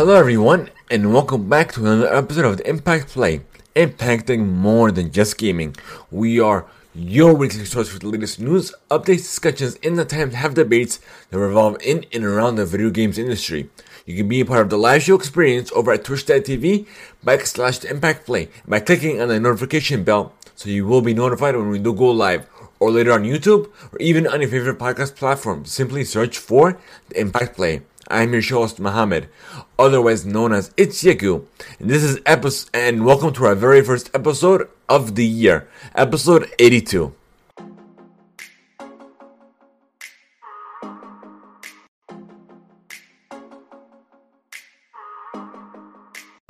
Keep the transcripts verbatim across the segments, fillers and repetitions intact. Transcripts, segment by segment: Hello everyone, and welcome back to another episode of The Impact Play, impacting more than just gaming. We are your weekly source for the latest news, updates, discussions, and the time to have debates that revolve in and around the video games industry. You can be a part of the live show experience over at twitch.tv backslash The Impact Play by clicking on the notification bell, so you will be notified when we do go live, or later on YouTube, or even on your favorite podcast platform. Simply search for The Impact Play. I'm your show host, Mohamed, otherwise known as Itsyaku, and this is episode, and welcome to our very first episode of the year, episode eighty-two.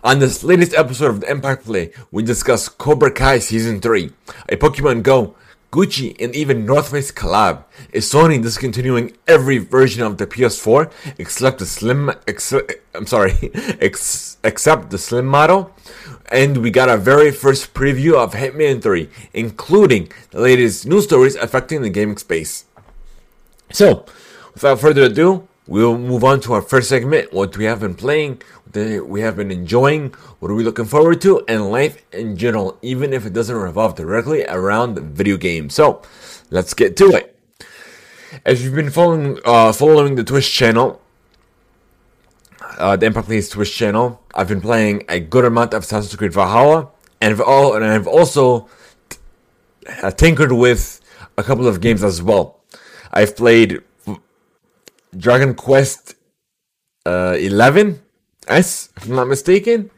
On this latest episode of The Impact Play, we discuss Cobra Kai Season three, a Pokemon Go, Gucci, and even North Face collab. Is Sony discontinuing every version of the P S four except the slim? Ex- I'm sorry, ex- except the slim model. And we got our very first preview of Hitman three, including the latest news stories affecting the gaming space. So, without further ado, we'll move on to our first segment: what we have been playing, what we have been enjoying, what are we looking forward to, and life in general, even if it doesn't revolve directly around video games. So, let's get to it. As you've been following uh, following the Twitch channel, uh, the Impact Play's Twitch channel, I've been playing a good amount of Assassin's Creed Valhalla, and I've, all, and I've also t- uh, tinkered with a couple of games as well. I've played Dragon Quest uh, eleven S, if I'm not mistaken,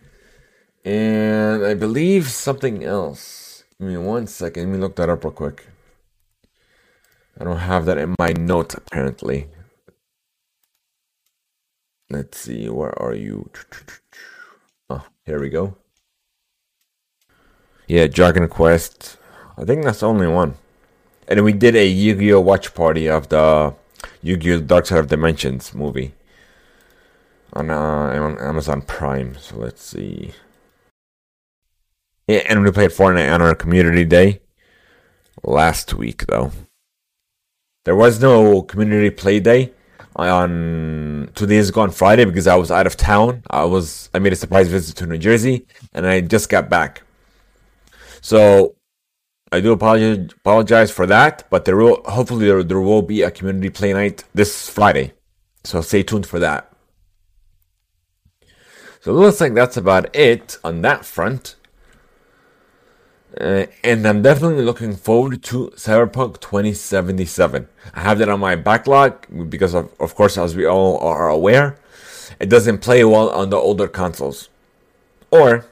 and I believe something else. Give me one second, let me look that up real quick. I don't have that in my notes, apparently. Let's see, where are you? Oh, here we go. Yeah, Dragon Quest. I think that's the only one. And we did a Yu-Gi-Oh! Watch party of the Yu-Gi-Oh! The Dark Side of Dimensions movie on, uh, on Amazon Prime. So let's see. Yeah, and we played Fortnite on our community day last week, though. There was no community play day on two days ago on Friday because I was out of town. I was I made a surprise visit to New Jersey, and I just got back. So I do apologize, apologize for that, but there will hopefully there, there will be a community play night this Friday, so stay tuned for that. So it looks like that's about it on that front, uh, and I'm definitely looking forward to Cyberpunk twenty seventy-seven. I have that on my backlog because, of, of course, as we all are aware, it doesn't play well on the older consoles, or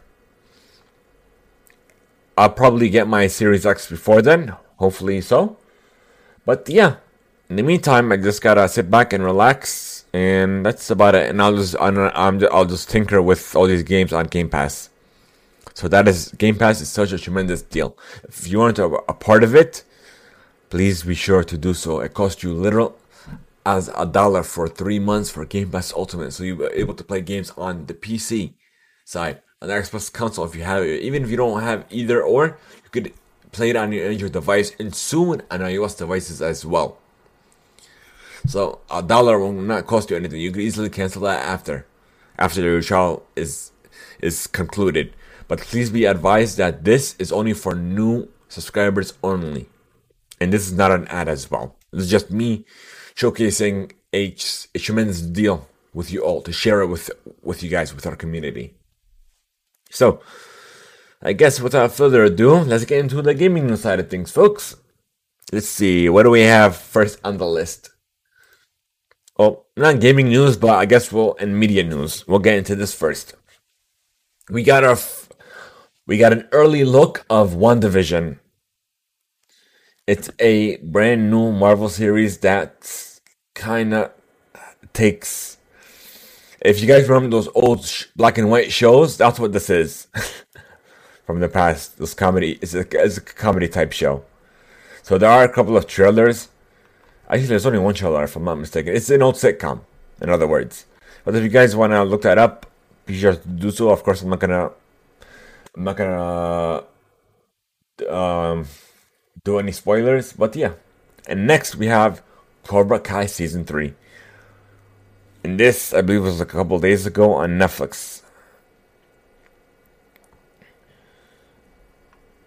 I'll probably get my Series X before then, hopefully so. But yeah, in the meantime, I just gotta sit back and relax, and that's about it. And I'll just I'll just tinker with all these games on Game Pass. So that is Game Pass is such a tremendous deal. If you want to be a part of it, please be sure to do so. It costs you little as a dollar for three months for Game Pass Ultimate, so you're able to play games on the P C side, on the Xbox console if you have it. Even if you don't have either or, you could play it on your Android device and soon on iOS devices as well. So a dollar will not cost you anything. You could easily cancel that after after your trial is is concluded. But please be advised that this is only for new subscribers only. And this is not an ad as well. This is just me showcasing a, a tremendous deal with you all to share it with, with you guys, with our community. So, I guess without further ado, let's get into the gaming news side of things, folks. Let's see, what do we have first on the list? Oh, not gaming news, but I guess we'll, and media news. We'll get into this first. We got our, f- we got an early look of WandaVision. It's a brand new Marvel series that kind of takes... If you guys remember those old sh- black and white shows, that's what this is from the past. This comedy is a, it's a comedy type show. So there are a couple of trailers. Actually, there's only one trailer if I'm not mistaken. It's an old sitcom, in other words. But if you guys want to look that up, be sure to do so. Of course, I'm not gonna, I'm not gonna um, do any spoilers. But yeah. And next we have Cobra Kai Season three. And this, I believe, was a couple days ago on Netflix.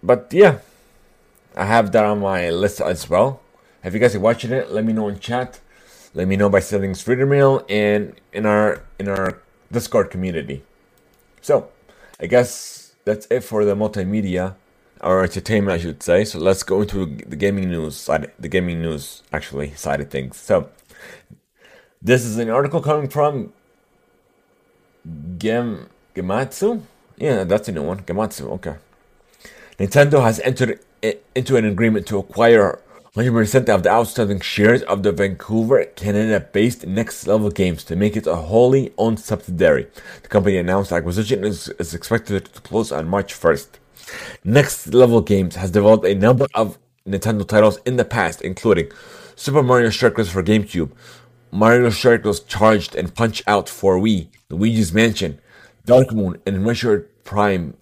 But yeah, I have that on my list as well. If you guys are watching it, let me know in chat. Let me know by sending Twitter mail and in our in our Discord community. So, I guess that's it for the multimedia or entertainment, I should say. So let's go into the gaming news side, the gaming news actually side of things. So, this is an article coming from Gem Gematsu. Yeah, that's a new one. Gematsu. Okay. Nintendo has entered into an agreement to acquire one hundred percent of the outstanding shares of the Vancouver, Canada-based Next Level Games to make it a wholly owned subsidiary. The company announced the acquisition is, is expected to close on March first. Next Level Games has developed a number of Nintendo titles in the past, including Super Mario Strikers for GameCube, Mario Strikers Charged and Punch-Out for Wii, Luigi's Mansion, Dark Moon, and Metroid Prime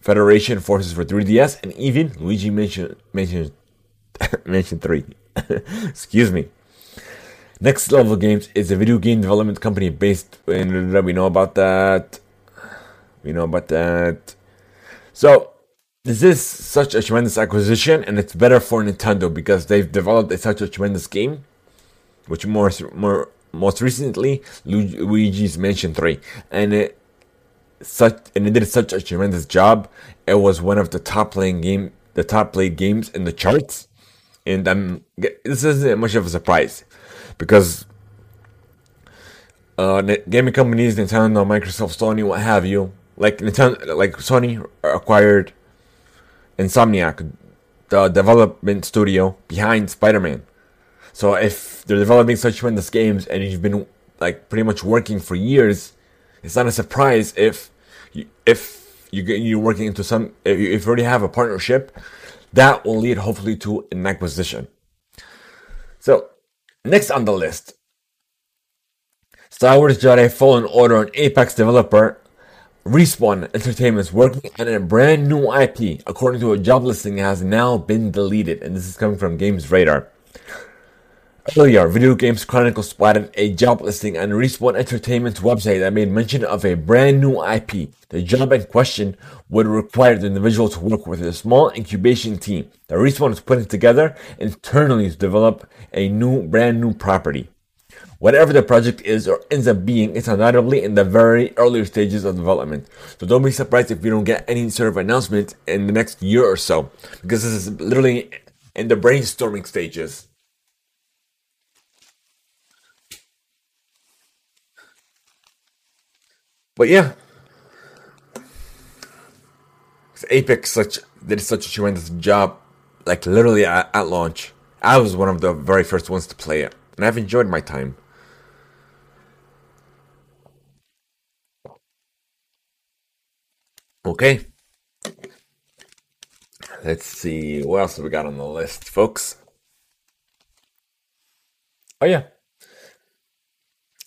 Federation Forces for three D S, and even Luigi Mansion... Mansion Mansion three. Excuse me. Next Level Games is a video game development company based in... We know about that. We know about that. So, this is such a tremendous acquisition, and it's better for Nintendo because they've developed a, such a tremendous game, which more, more most recently, Luigi's Mansion three. And it, such, and it did such a tremendous job. It was one of the top playing game, the top played games in the charts. And um, this isn't much of a surprise because uh, gaming companies, Nintendo, Microsoft, Sony, what have you, like Nintendo, like Sony acquired Insomniac, the development studio behind Spider-Man. So if they're developing such tremendous games and you've been like pretty much working for years, it's not a surprise if you, if you you're working into some if you, if you already have a partnership. That will lead, hopefully, to an acquisition. So, next on the list. Star Wars Jedi Fallen Order and Apex developer Respawn Entertainment is working on a brand new I P. According to a job listing, has now been deleted. And this is coming from Games Radar. Earlier, Video Games Chronicle spotted a job listing on Respawn Entertainment's website that made mention of a brand new I P. The job in question would require the individual to work with a small incubation team that Respawn is putting together internally to develop a new, brand new property. Whatever the project is or ends up being, it's undoubtedly in the very earlier stages of development. So don't be surprised if we don't get any sort of announcement in the next year or so, because this is literally in the brainstorming stages. But yeah. Apex such did such a tremendous job, like literally at, at launch. I was one of the very first ones to play it, and I've enjoyed my time. Okay, let's see what else we got on the list, folks. Oh yeah,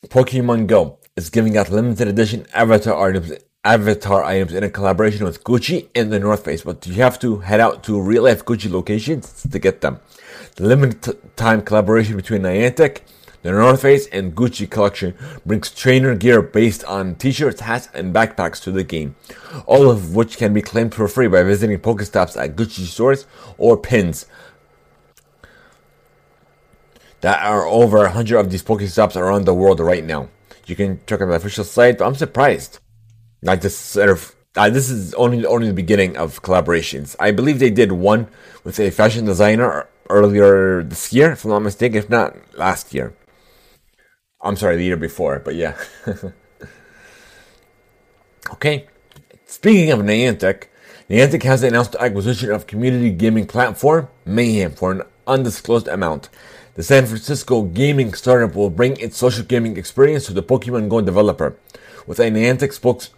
Pokemon Go is giving out limited edition avatar items. Avatar items in a collaboration with Gucci and the North Face, but you have to head out to real-life Gucci locations to get them. The limited-time collaboration between Niantic, the North Face, and Gucci collection brings trainer gear based on t-shirts, hats, and backpacks to the game, all of which can be claimed for free by visiting Pokestops at Gucci stores or pins. There are over one hundred of these Pokestops around the world right now. You can check out the official site, but I'm surprised. Like this sort of uh, this is only only the beginning of collaborations. I believe they did one with a fashion designer earlier this year, if I'm not mistaken. If not last year, I'm sorry, the year before. But yeah. Okay. Speaking of Niantic, Niantic has announced the acquisition of community gaming platform Mayhem for an undisclosed amount. The San Francisco gaming startup will bring its social gaming experience to the Pokemon Go developer, with a Niantic spokesperson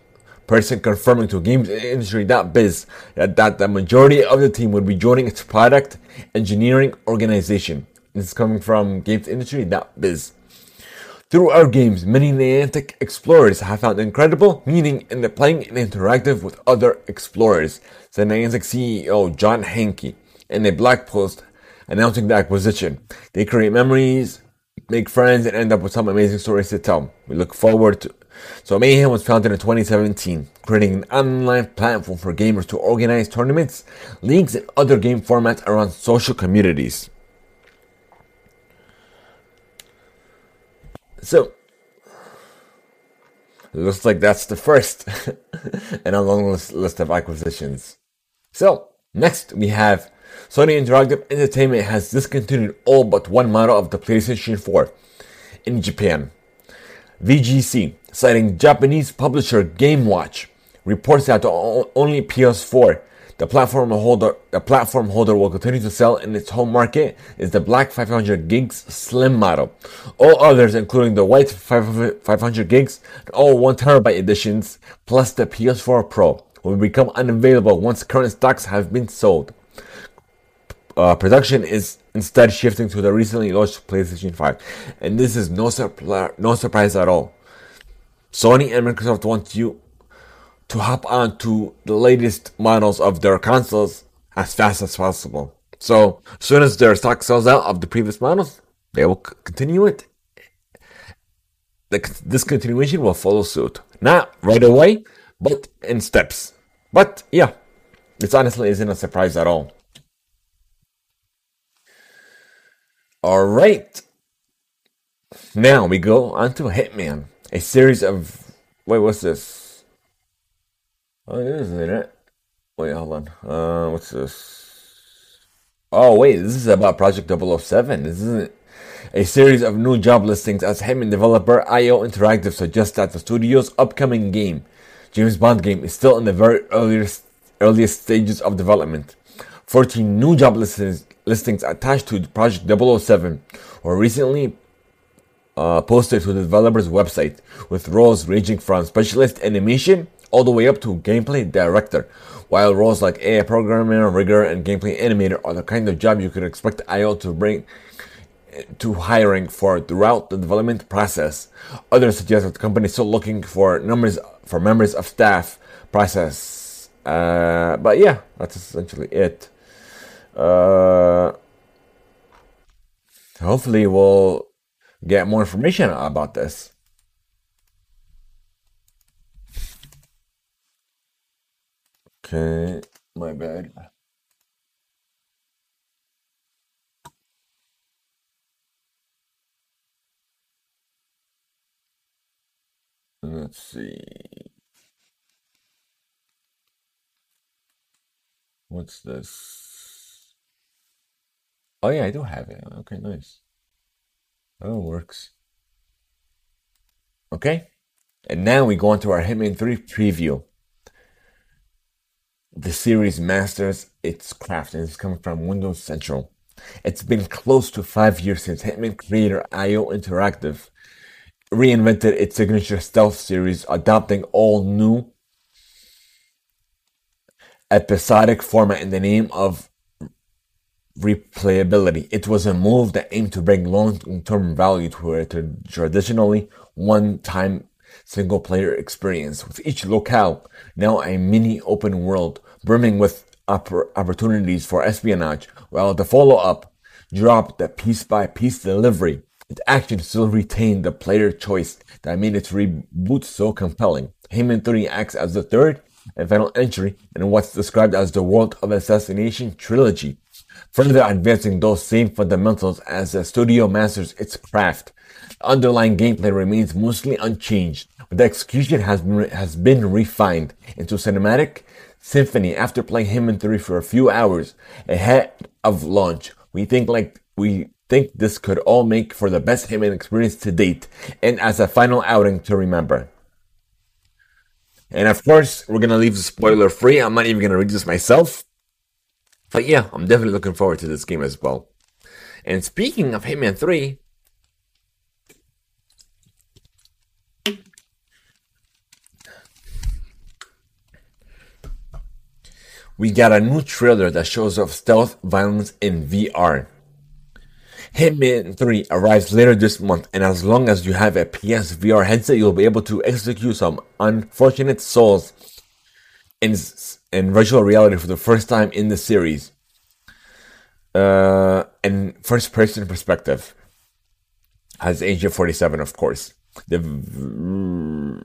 person confirming to Games Industry dot biz that, that the majority of the team would be joining its product engineering organization. This is coming from Games Industry dot biz. Through our games, many Niantic explorers have found incredible meaning in the playing and interactive with other explorers, said Niantic C E O John Hankey in a blog post announcing the acquisition. They create memories make friends, and end up with some amazing stories to tell. We look forward to. So Mayhem was founded in twenty seventeen, creating an online platform for gamers to organize tournaments, leagues, and other game formats around social communities. So, it looks like that's the first in a long list, list of acquisitions. So, next we have Sony Interactive Entertainment has discontinued all but one model of the PlayStation four in Japan. V G C, citing Japanese publisher GameWatch, reports that only P S four, the platform holder, the platform holder will continue to sell in its home market, is the black five hundred gigs slim model. All others, including the white five hundred gigs and all one terabyte editions, plus the P S four Pro, will become unavailable once current stocks have been sold. Uh, production is instead shifting to the recently launched PlayStation five, and this is no, surpri- no surprise at all. Sony and Microsoft want you to hop on to the latest models of their consoles as fast as possible. So, as soon as their stock sells out of the previous models, they will c- continue it. The c- discontinuation will follow suit. Not right away, but in steps. But, yeah, this honestly isn't a surprise at all. All right. Now we go on to Hitman, a series of wait, what's this? Oh, this isn't it. Wait, hold on. Uh, what's this? Oh, wait, this is about Project double oh seven. This isn't a series of new job listings as Hitman developer I O Interactive suggests that the studio's upcoming game, James Bond game, is still in the very earliest earliest stages of development. fourteen new job listings. Listings attached to Project double oh seven were recently uh, posted to the developer's website, with roles ranging from specialist animation all the way up to gameplay director, while roles like A I programmer, rigger, and gameplay animator are the kind of job you could expect I O to bring to hiring for throughout the development process. Others suggest that the company is still looking for numbers for members of staff process. Uh, but yeah, that's essentially it. Uh, hopefully we'll get more information about this. Okay, my bad. Let's see. What's this? Oh yeah, I do have it. Okay, nice. That works. Okay, and now we go on to our Hitman three preview. The series masters its craft, and it's coming from Windows Central. It's been close to five years since Hitman creator I O Interactive reinvented its signature stealth series, adopting all new episodic format in the name of replayability. It was a move that aimed to bring long-term value to a traditionally one-time single-player experience, with each locale now a mini open world brimming with opp- opportunities for espionage, while the follow-up dropped the piece-by-piece delivery. Its action still retained the player choice that made its reboot so compelling. Hitman three acts as the third and final entry in what's described as the World of Assassination trilogy, further advancing those same fundamentals as the studio masters its craft. The underlying gameplay remains mostly unchanged, but the execution has been, has been refined into cinematic symphony. After playing Hitman three for a few hours ahead of launch, we think like we think this could all make for the best Hitman experience to date, and as a final outing to remember. And of course, we're gonna leave the spoiler free. I'm not even gonna read this myself. But yeah, I'm definitely looking forward to this game as well. And speaking of Hitman three, we got a new trailer that shows off stealth violence in V R. Hitman three arrives later this month, and as long as you have a P S V R headset, you'll be able to execute some unfortunate souls in and virtual reality for the first time in the series, uh, and first-person perspective. has Agent forty-seven, of course. The...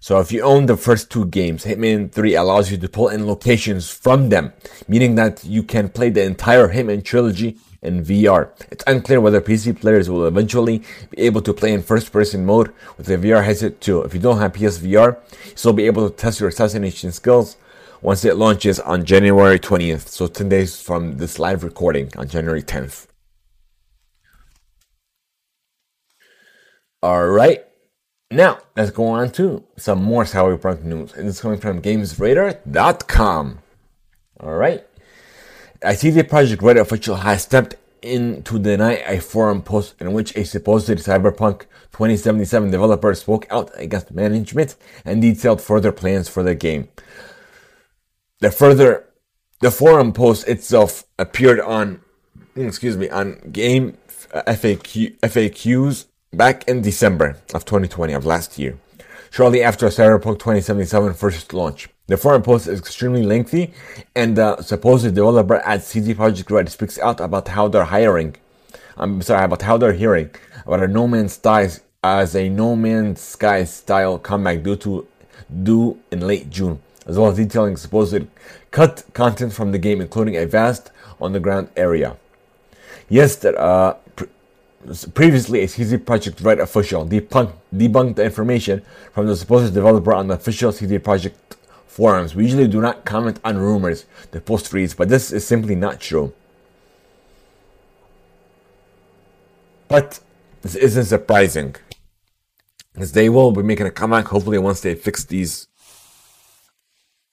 So if you own the first two games, Hitman three allows you to pull in locations from them, meaning that you can play the entire Hitman trilogy in V R. It's unclear whether P C players will eventually be able to play in first-person mode with the V R headset too. If you don't have P S V R, you'll still be able to test your assassination skills once it launches on January twentieth, so ten days from this live recording on January tenth. Alright, now let's go on to some more Cyberpunk news, and it's coming from games radar dot com. Alright. A C D Projekt Red official has stepped in to deny a forum post in which a supposed Cyberpunk twenty seventy-seven developer spoke out against management and detailed further plans for the game. The further, the forum post itself appeared on, excuse me, on game F A Q, F A Qs back in December of twenty twenty, of last year, shortly after Cyberpunk twenty seventy-seven first launch. The forum post is extremely lengthy, and the supposed developer at C D Projekt Red speaks out about how they're hiring. I'm sorry, about how they're hearing about a No Man's Sky as a No Man's Sky style comeback due to due in late June, as well as detailing supposed cut content from the game, including a vast on-the-ground area. Yes, there, uh, pre- previously a C D Projekt Red official debunked, debunked the information from the supposed developer on the official C D Projekt forums. We usually do not comment on rumors, the post reads, but this is simply not true. But this isn't surprising, because they will be making a comeback hopefully once they fix these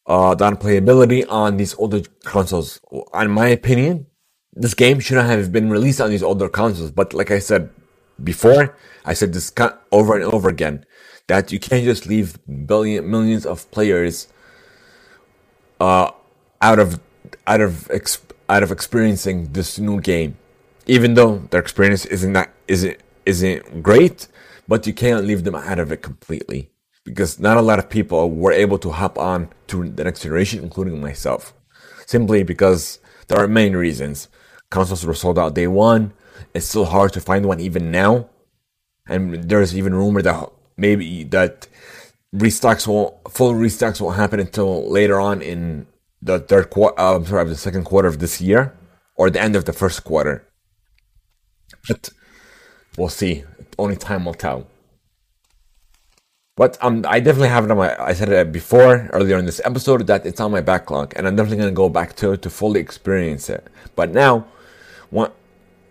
uh, down playability on these older consoles. In my opinion, this game shouldn't have been released on these older consoles, but like I said before, I said this over and over again, that you can't just leave billion, millions of players Uh, out of out of ex- out of experiencing this new game, even though their experience isn't that isn't isn't great, but you can't leave them out of it completely, because not a lot of people were able to hop on to the next generation, including myself, simply because there are many reasons. Consoles were sold out day one. It's still hard to find one even now, and there's even rumor that maybe that. Restocks will full restocks won't happen until later on in the third quarter. Uh, I'm sorry, the second quarter of this year, or the end of the first quarter. But we'll see. Only time will tell. But um, I definitely have it on my. I said it before earlier in this episode that it's on my backlog, and I'm definitely gonna go back to it to fully experience it. But now, one,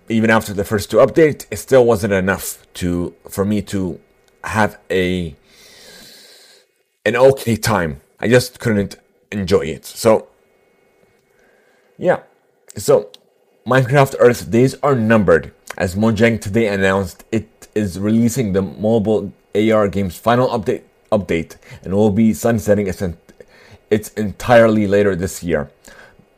even after the first two updates, it still wasn't enough to for me to have a. an okay time. I just couldn't enjoy it. So, yeah. So, Minecraft Earth days are numbered, as Mojang today announced it is releasing the mobile A R game's final update, update and will be sunsetting its, ent- its entirely later this year.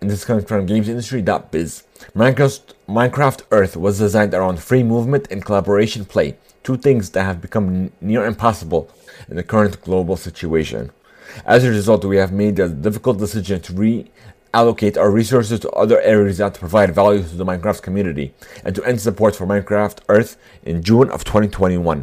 And this comes from games industry dot biz. Minecraft, Minecraft Earth was designed around free movement and collaboration play, two things that have become near impossible in the current global situation. As a result, we have made the difficult decision to reallocate our resources to other areas that provide value to the Minecraft community, and to end support for Minecraft Earth in June of twenty twenty-one.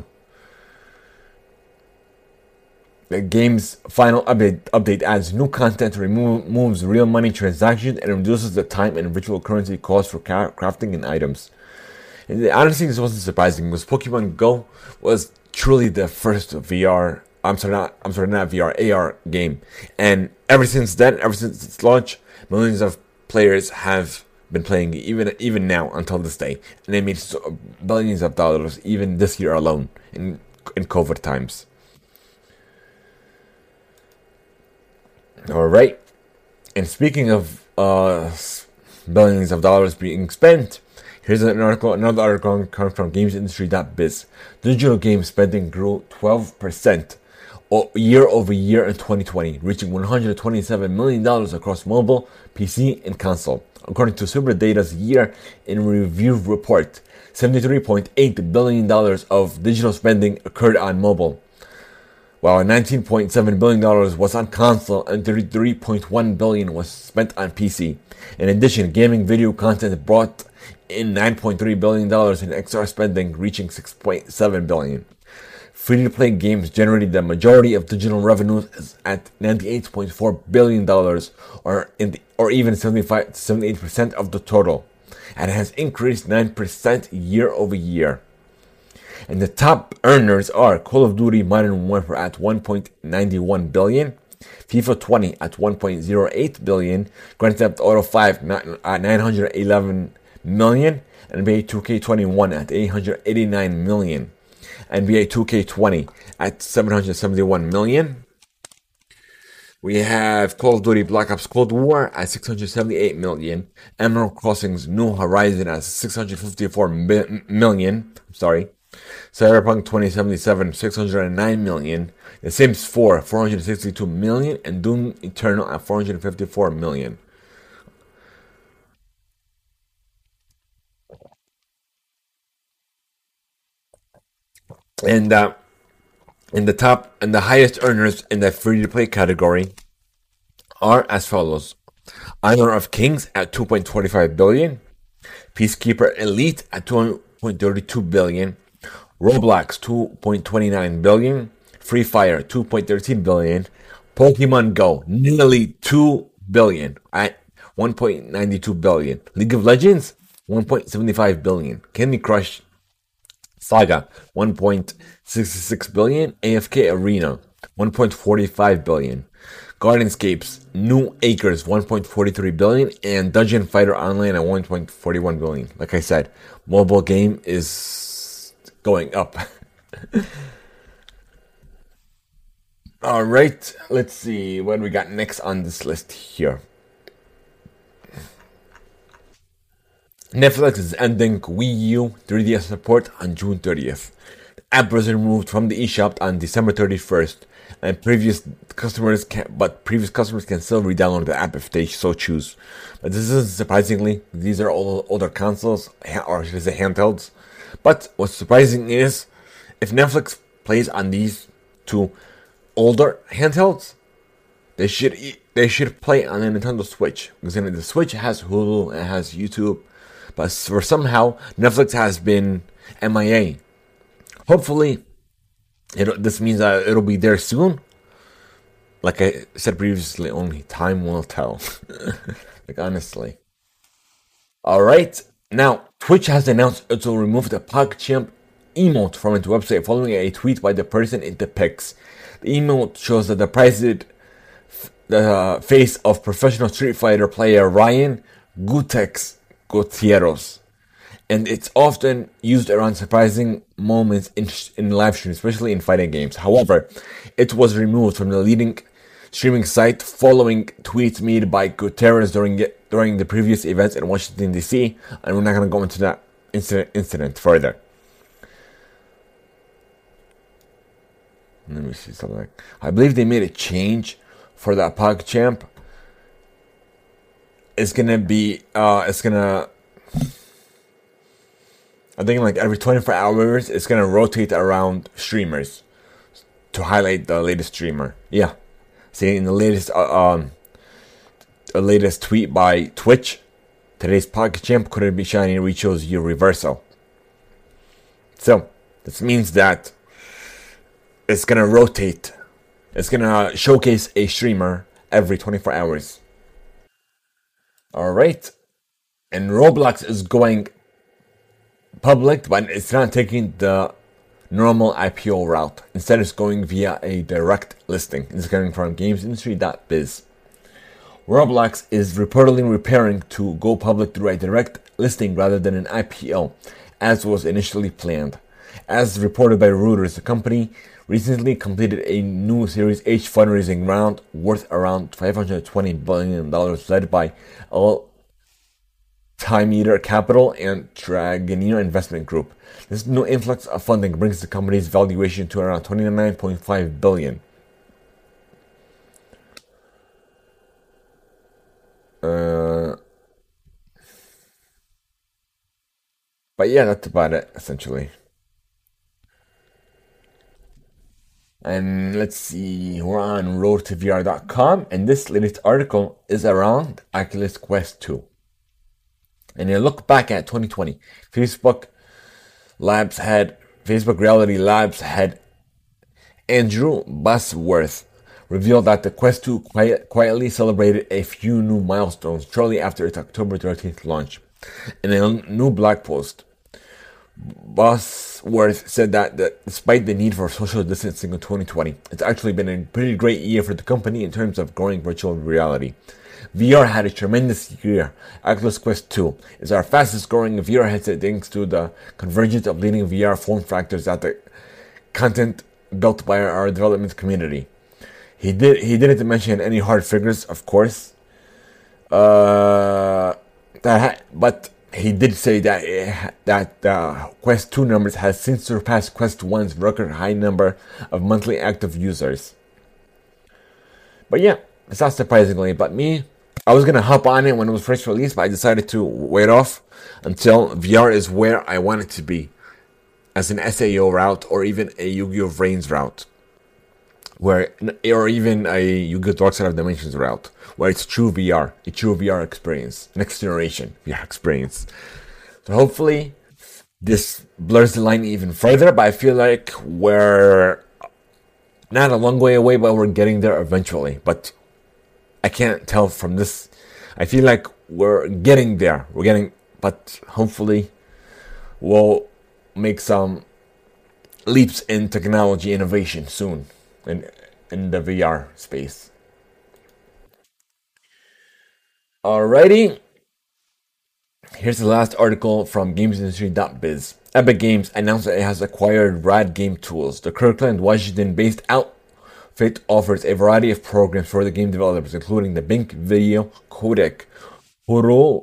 The game's final update, update adds new content, removes real money transactions, and reduces the time and virtual currency costs for crafting and items. And honestly, this wasn't surprising, because Pokemon Go was truly the first V R, I'm sorry, not, I'm sorry, not V R, A R game. And ever since then, ever since its launch, millions of players have been playing, even even now, until this day. And they made so, billions of dollars, even this year alone, in, in COVID times. Alright, and speaking of uh, billions of dollars being spent, here's an article, another article coming from games industry dot biz. Digital game spending grew twelve percent year over year in twenty twenty, reaching one hundred twenty-seven million dollars across mobile, P C, and console. According to SuperData's Year in Review report, seventy-three point eight billion dollars of digital spending occurred on mobile, while nineteen point seven billion dollars was on console and thirty-three point one billion dollars was spent on P C. In addition, gaming video content brought in nine point three billion dollars in X R spending, reaching six point seven billion dollars. Free-to-play games generated the majority of digital revenues at ninety-eight point four billion dollars, or in the, or even seventy-five to seventy-eight percent of the total, and has increased nine percent year over year. And the top earners are Call of Duty Modern Warfare at one point nine one billion dollars, FIFA twenty at one point zero eight billion dollars, Grand Theft Auto five at nine hundred eleven million dollars, and N B A two K twenty-one at eight hundred eighty-nine million dollars. N B A two K twenty at seven hundred seventy-one million dollars. We have Call of Duty Black Ops Cold War at six hundred seventy-eight million dollars. Emerald Crossing's New Horizon at six hundred fifty-four million dollars. I'm sorry. Cyberpunk twenty seventy-seven, six hundred nine million dollars. The Sims four, four hundred sixty-two million dollars. And Doom Eternal at four hundred fifty-four million dollars. And uh, in the top and the highest earners in the free-to-play category are as follows: Honor of Kings at two point two five billion dollars, Peacekeeper Elite at two point three two billion dollars, Roblox two point two nine billion dollars, Free Fire two point one three billion dollars, Pokemon Go nearly two billion dollars at one point nine two billion dollars, League of Legends one point seven five billion dollars, Candy Crush Saga one point six six billion dollars, A F K Arena one point four five billion dollars, Gardenscapes New Acres one point four three billion dollars, and Dungeon Fighter Online at one point four one billion dollars. Like I said, mobile game is going up. All right, let's see what we got next on this list here. Netflix is ending Wii U three D S support on June thirtieth. The app was removed from the eShop on December thirty-first, and previous customers can, but previous customers can still re-download the app if they so choose. But this isn't surprisingly; these are all older consoles, or should I say handhelds. But what's surprising is if Netflix plays on these two older handhelds, they should they should play on the Nintendo Switch, because you know, the Switch has Hulu, it has YouTube. But for somehow, Netflix has been M I A. Hopefully, it, this means that it'll be there soon. Like I said previously, only time will tell. Like, honestly. Alright, now, Twitch has announced it will remove the PogChamp emote from its website following a tweet by the person it depicts. The emote shows that the prized the face of professional Street Fighter player Ryan Gutex Gutierrez, and it's often used around surprising moments in, sh- in live streams, especially in fighting games. However, it was removed from the leading streaming site following tweets made by Gutierrez during during the previous events in Washington D C, and we're not going to go into that incident, incident further. Let me see something. I believe they made a change for the PogChamp. It's gonna be, uh, it's gonna, I think like every twenty-four hours, it's gonna rotate around streamers to highlight the latest streamer. Yeah. See, in the latest, uh, um, the latest tweet by Twitch, today's PogChamp couldn't be shiny, we chose you, Reversal. So, this means that it's gonna rotate, it's gonna showcase a streamer every twenty-four hours. Alright, and Roblox is going public, but it's not taking the normal I P O route. Instead, it's going via a direct listing. It's coming from Games Industry dot biz. Roblox is reportedly preparing to go public through a direct listing rather than an I P O, as was initially planned. As reported by Reuters, the company recently completed a new Series H fundraising round worth around five hundred twenty billion dollars, led by Altimeter Capital and Dragoneer Investment Group. This new influx of funding brings the company's valuation to around twenty-nine point five billion dollars. Uh, but yeah, that's about it, essentially. And let's see, we're on road to V R dot com, and this latest article is around Oculus Quest two. And you look back at twenty twenty, Facebook Labs had Facebook Reality Labs head Andrew Bosworth revealed that the Quest two quiet, quietly celebrated a few new milestones shortly after its October thirteenth launch. In a new blog post, Bosworth said that, that despite the need for social distancing in twenty twenty, it's actually been a pretty great year for the company in terms of growing virtual reality. V R had a tremendous year. Oculus Quest two is our fastest growing V R headset thanks to the convergence of leading V R form factors at the content built by our development community. He did. He didn't mention any hard figures, of course. Uh, that ha- but he did say that it, that uh, Quest two numbers has since surpassed Quest one's record high number of monthly active users. But yeah, it's not surprisingly. But me, I was gonna hop on it when it was first released, but I decided to wait off until V R is where I want it to be, as an S A O route or even a Yu-Gi-Oh! Vrains route. Where, or even a Yu-Gi-Oh! Dark Side of Dimensions route, where it's true V R, a true V R experience, next generation V R experience. So hopefully this blurs the line even further, but I feel like we're not a long way away, but we're getting there eventually. But I can't tell from this. I feel like we're getting there. We're getting, but hopefully we'll make some leaps in technology innovation soon. In, in the V R space. Alrighty. Here's the last article from Games Industry dot biz. Epic Games announced that it has acquired Rad Game Tools. The Kirkland, Washington-based outfit offers a variety of programs for the game developers, including the Bink Video Codec, Huru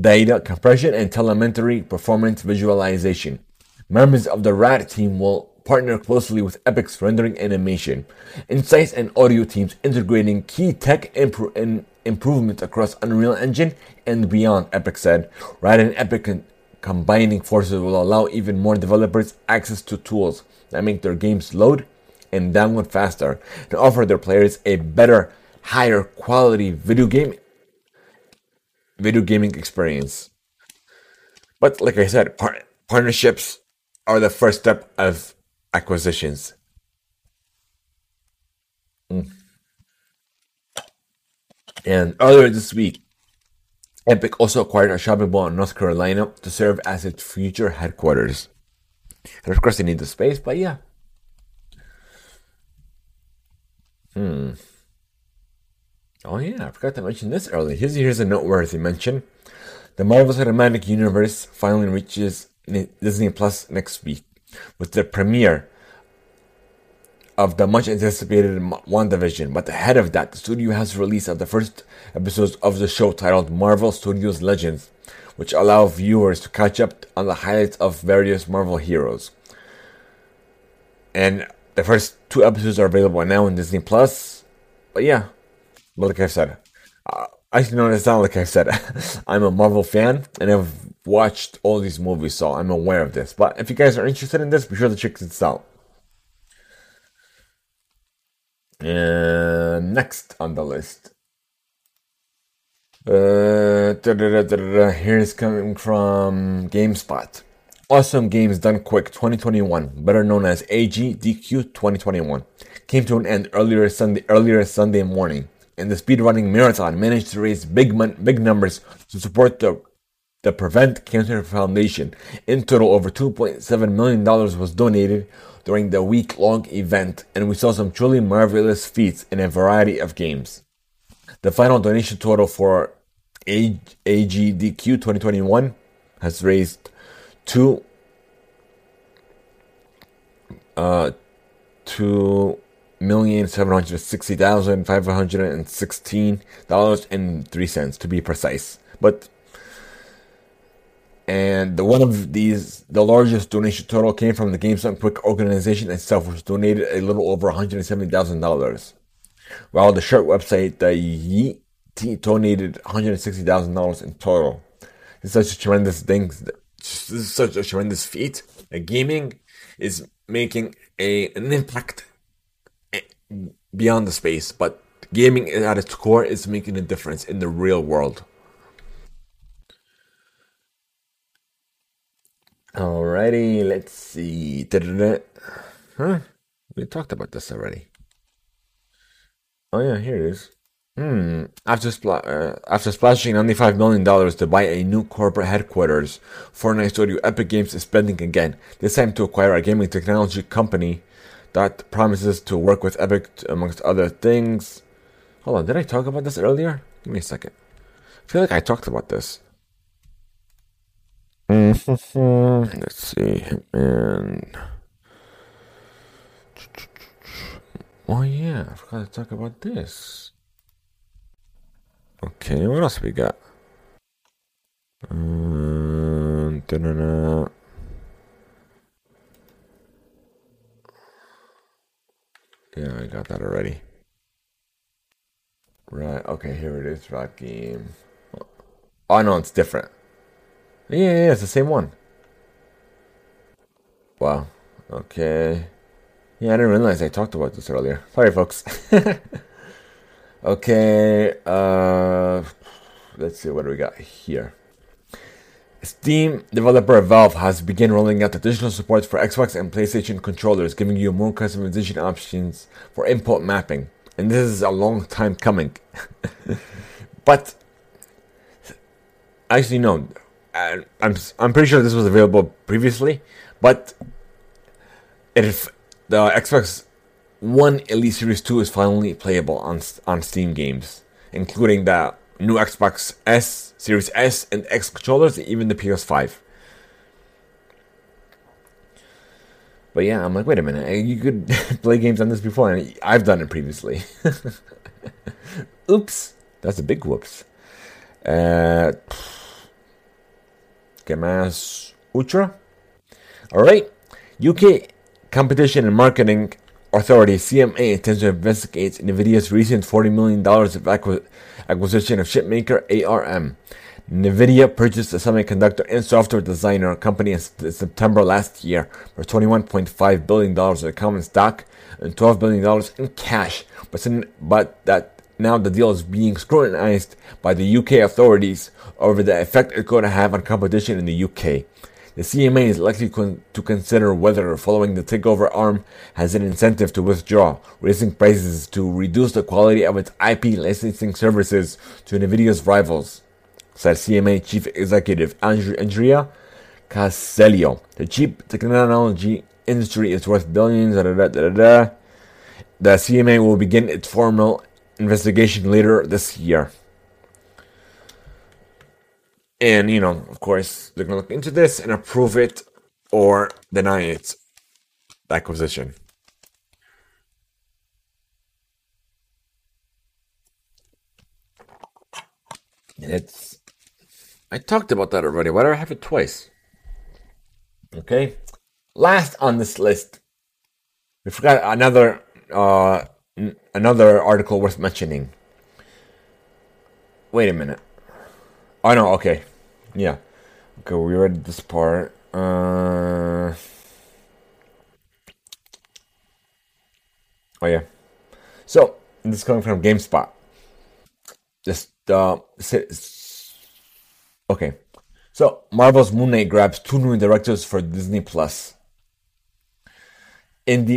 Data Compression, and Telemetry Performance Visualization. Members of the Rad team will partner closely with Epic's rendering animation, insights, and audio teams, integrating key tech impro- and improvements across Unreal Engine and beyond, Epic said. Rather than Epic and combining forces will allow even more developers access to tools that make their games load and download faster, and offer their players a better, higher quality video game, video gaming experience. But like I said, par- partnerships are the first step of acquisitions. Mm. And earlier this week, Epic also acquired a shopping mall in North Carolina to serve as its future headquarters. And of course, they need the space, but yeah. Hmm. Oh yeah, I forgot to mention this earlier. Here's, here's a noteworthy mention. The Marvel Cinematic Universe finally reaches Disney Plus next week, with the premiere of the much-anticipated WandaVision. But ahead of that, the studio has released the first episodes of the show titled Marvel Studios Legends, which allow viewers to catch up on the highlights of various Marvel heroes. And the first two episodes are available now on Disney Plus. But yeah, like I said, uh, actually no, it's not like I said. I'm a Marvel fan, and I've watched all these movies, so I'm aware of this. But if you guys are interested in this, be sure to check this out. And next on the list, uh, here's coming from GameSpot. Awesome Games Done Quick twenty twenty-one, better known as A G D Q twenty twenty-one, came to an end earlier Sunday, earlier Sunday morning, and the speedrunning marathon managed to raise big mon- big numbers to support the The Prevent Cancer Foundation. In total, over two point seven million dollars was donated during the week-long event, and we saw some truly marvelous feats in a variety of games. The final donation total for A G D Q twenty twenty-one has raised two, uh, two million seven hundred sixty thousand five hundred sixteen dollars and three cents to be precise. But And the one of these, the largest donation total came from the Games Done Quick organization itself, which donated a little over one hundred seventy thousand dollars. While the shirt website, the Yeet, donated one hundred sixty thousand dollars in total. It's such a tremendous thing. This is such a tremendous feat. That gaming is making a, an impact beyond the space, but gaming at its core is making a difference in the real world. Alrighty, let's see. Huh? We talked about this already. Oh yeah, here it is. Hmm. After, spl- uh, after splashing ninety-five million dollars to buy a new corporate headquarters, Fortnite studio Epic Games is spending again, this time to acquire a gaming technology company that promises to work with Epic, t- amongst other things. Hold on, did I talk about this earlier? Give me a second. I feel like I talked about this. Let's see. And... oh yeah, I forgot to talk about this. Okay, what else we got? Um, da-da-da. Yeah, I got that already. Right, okay, here it is, Rock Game. Oh no, it's different. Yeah, yeah, yeah, it's the same one. Wow, okay. Yeah, I didn't realize I talked about this earlier. Sorry, folks. Okay, uh, let's see what we got here. Steam developer Valve has begun rolling out additional support for Xbox and PlayStation controllers, giving you more customization options for input mapping. And this is a long time coming. But actually, no, I, I'm I'm pretty sure this was available previously. But if the Xbox One Elite Series two is finally playable on on Steam games, including the new Xbox S, Series S, and X controllers, and even the P S five. But yeah, I'm like, wait a minute, you could play games on this before, and I've done it previously. Oops, that's a big whoops. Uh, Gematsu Ultra. All right, U K Competition and Marketing Authority C M A intends to investigate NVIDIA's recent forty million dollars of acqu- acquisition of chipmaker A R M. NVIDIA purchased a semiconductor and software designer company in September last year for twenty-one point five billion dollars of common stock and twelve billion dollars in cash, but, but that now the deal is being scrutinized by the U K authorities over the effect it could have on competition in the U K. The C M A is likely con- to consider whether following the takeover arm has an incentive to withdraw, raising prices to reduce the quality of its I P licensing services to NVIDIA's rivals, said C M A Chief Executive Andrea Castellio. The chip technology industry is worth billions. Da, da, da, da, da. The C M A will begin its formal investigation later this year. And, you know, of course, they're going to look into this and approve it or deny it, the acquisition. It's... I talked about that already. Why do I have it twice? Okay. Last on this list, we forgot another uh, n- another article worth mentioning. Wait a minute. Oh, no, okay. Yeah. Okay, we read this part. Uh... Oh, yeah. So, this is coming from GameSpot. Just, uh... Okay. So, Marvel's Moon Knight grabs two new directors for Disney+. Indie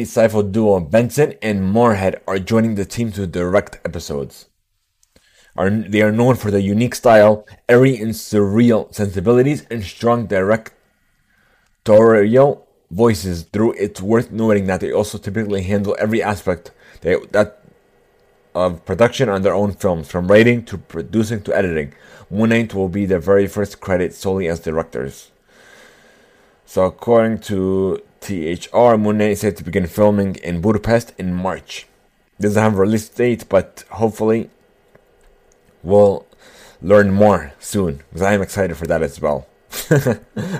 sci-fi duo Benson and Moorhead are joining the team to direct episodes. Are, they are known for their unique style, airy and surreal sensibilities, and strong directorial voices. Though it's worth noting that they also typically handle every aspect they, that of production on their own films, from writing to producing to editing. Moon Knight will be their very first credit solely as directors. So, according to T H R, Moon Knight is set to begin filming in Budapest in March. Doesn't have a release date, but hopefully we'll learn more soon, because I am excited for that as well.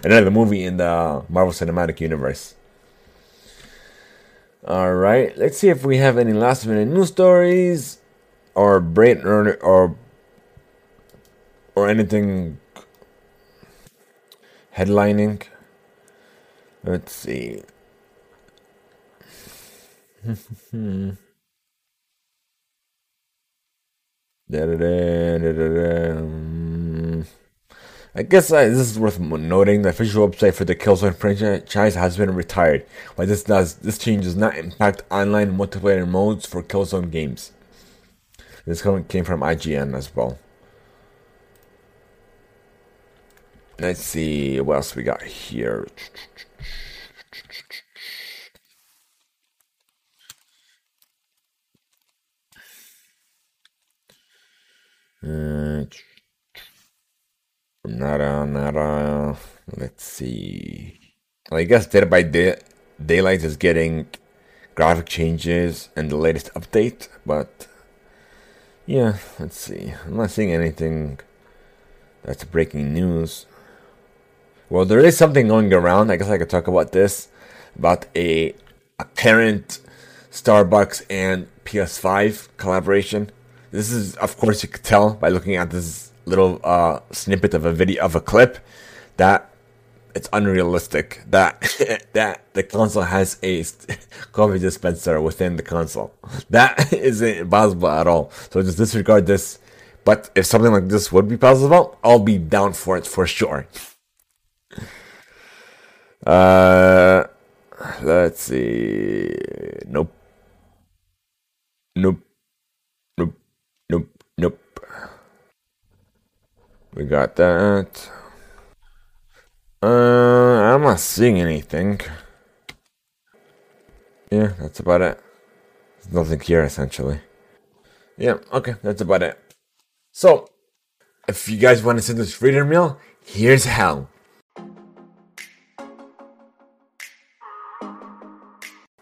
Another movie in the Marvel Cinematic Universe. Alright, let's see if we have any last minute news stories or brain or, or, or anything headlining. Let's see. Da, da, da, da, da, da. I guess uh, this is worth noting. The official website for the Killzone franchise has been retired, but this does this change does not impact online multiplayer modes for Killzone games. This came from I G N as well. Let's see what else we got here. Uh, nada, nada. Let's see. Well, I guess Dead by Day- Daylight is getting graphic changes and the latest update, but yeah, let's see. I'm not seeing anything that's breaking news. Well, there is something going around. I guess I could talk about this, about a, a current Starbucks and P S five collaboration. This is, of course, you could tell by looking at this little uh, snippet of a video of a clip that it's unrealistic that that the console has a coffee dispenser within the console. That isn't possible at all. So just disregard this. But if something like this would be possible, I'll be down for it for sure. Uh, let's see. Nope. Nope. Nope, nope. We got that. Uh, I'm not seeing anything. Yeah, that's about it. There's nothing here, essentially. Yeah, okay, that's about it. So, if you guys want to send us freedom mail, here's how.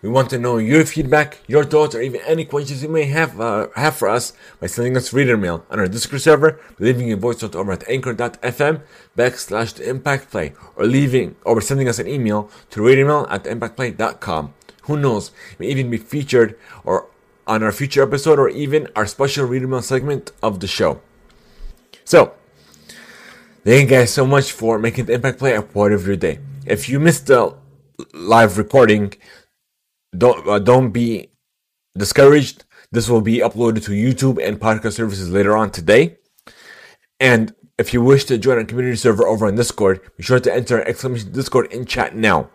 We want to know your feedback, your thoughts, or even any questions you may have uh, have for us by sending us reader mail on our Discord server, leaving a voice note over at anchor dot f m backslash the impact play, or leaving or sending us an email to reader mail at the impact play dot com. Who knows? It may even be featured or on our future episode, or even our special reader mail segment of the show. So, thank you guys so much for making the Impact Play a part of your day. If you missed the live recording, Don't uh, don't be discouraged. This will be uploaded to YouTube and podcast services later on today. And if you wish to join our community server over on Discord, be sure to enter exclamation Discord in chat now.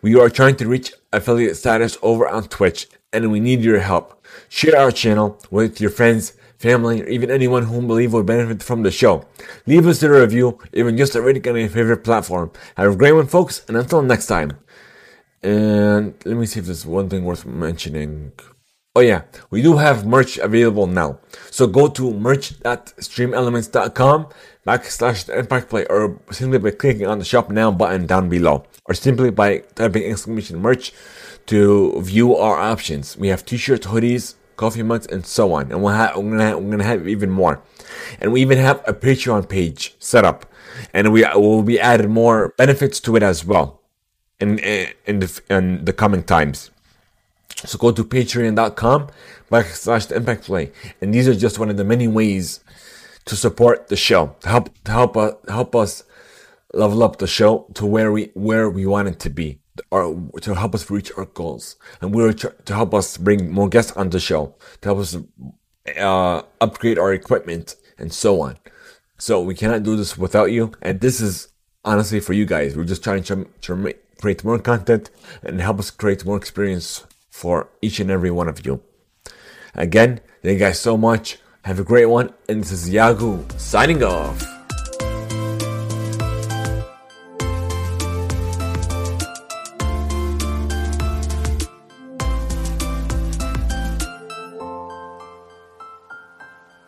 We are trying to reach affiliate status over on Twitch, and we need your help. Share our channel with your friends, family, or even anyone whom you believe will benefit from the show. Leave us a review, even just a rating on your favorite platform. Have a great one, folks, and until next time. And let me see if there's one thing worth mentioning. Oh yeah, we do have merch available now. So go to merch dot stream elements dot com backslash the impact play, or simply by clicking on the shop now button down below, or simply by typing exclamation merch to view our options. We have t-shirts, hoodies, coffee mugs, and so on. And we'll have, we're, gonna have, we're gonna have even more. And we even have a Patreon page set up, and we will be adding more benefits to it as well in in the, in the coming times. So go to patreon dot com backslash the impact play, and these are just one of the many ways to support the show, to help to help us uh, help us level up the show to where we where we want it to be, or to help us reach our goals, and we're to help us bring more guests on the show, to help us uh, upgrade our equipment and so on. So we cannot do this without you, and this is honestly for you guys. We're just trying to, to create more content and help us create more experience for each and every one of you. Again, thank you guys so much. Have a great one. And this is Yagu signing off.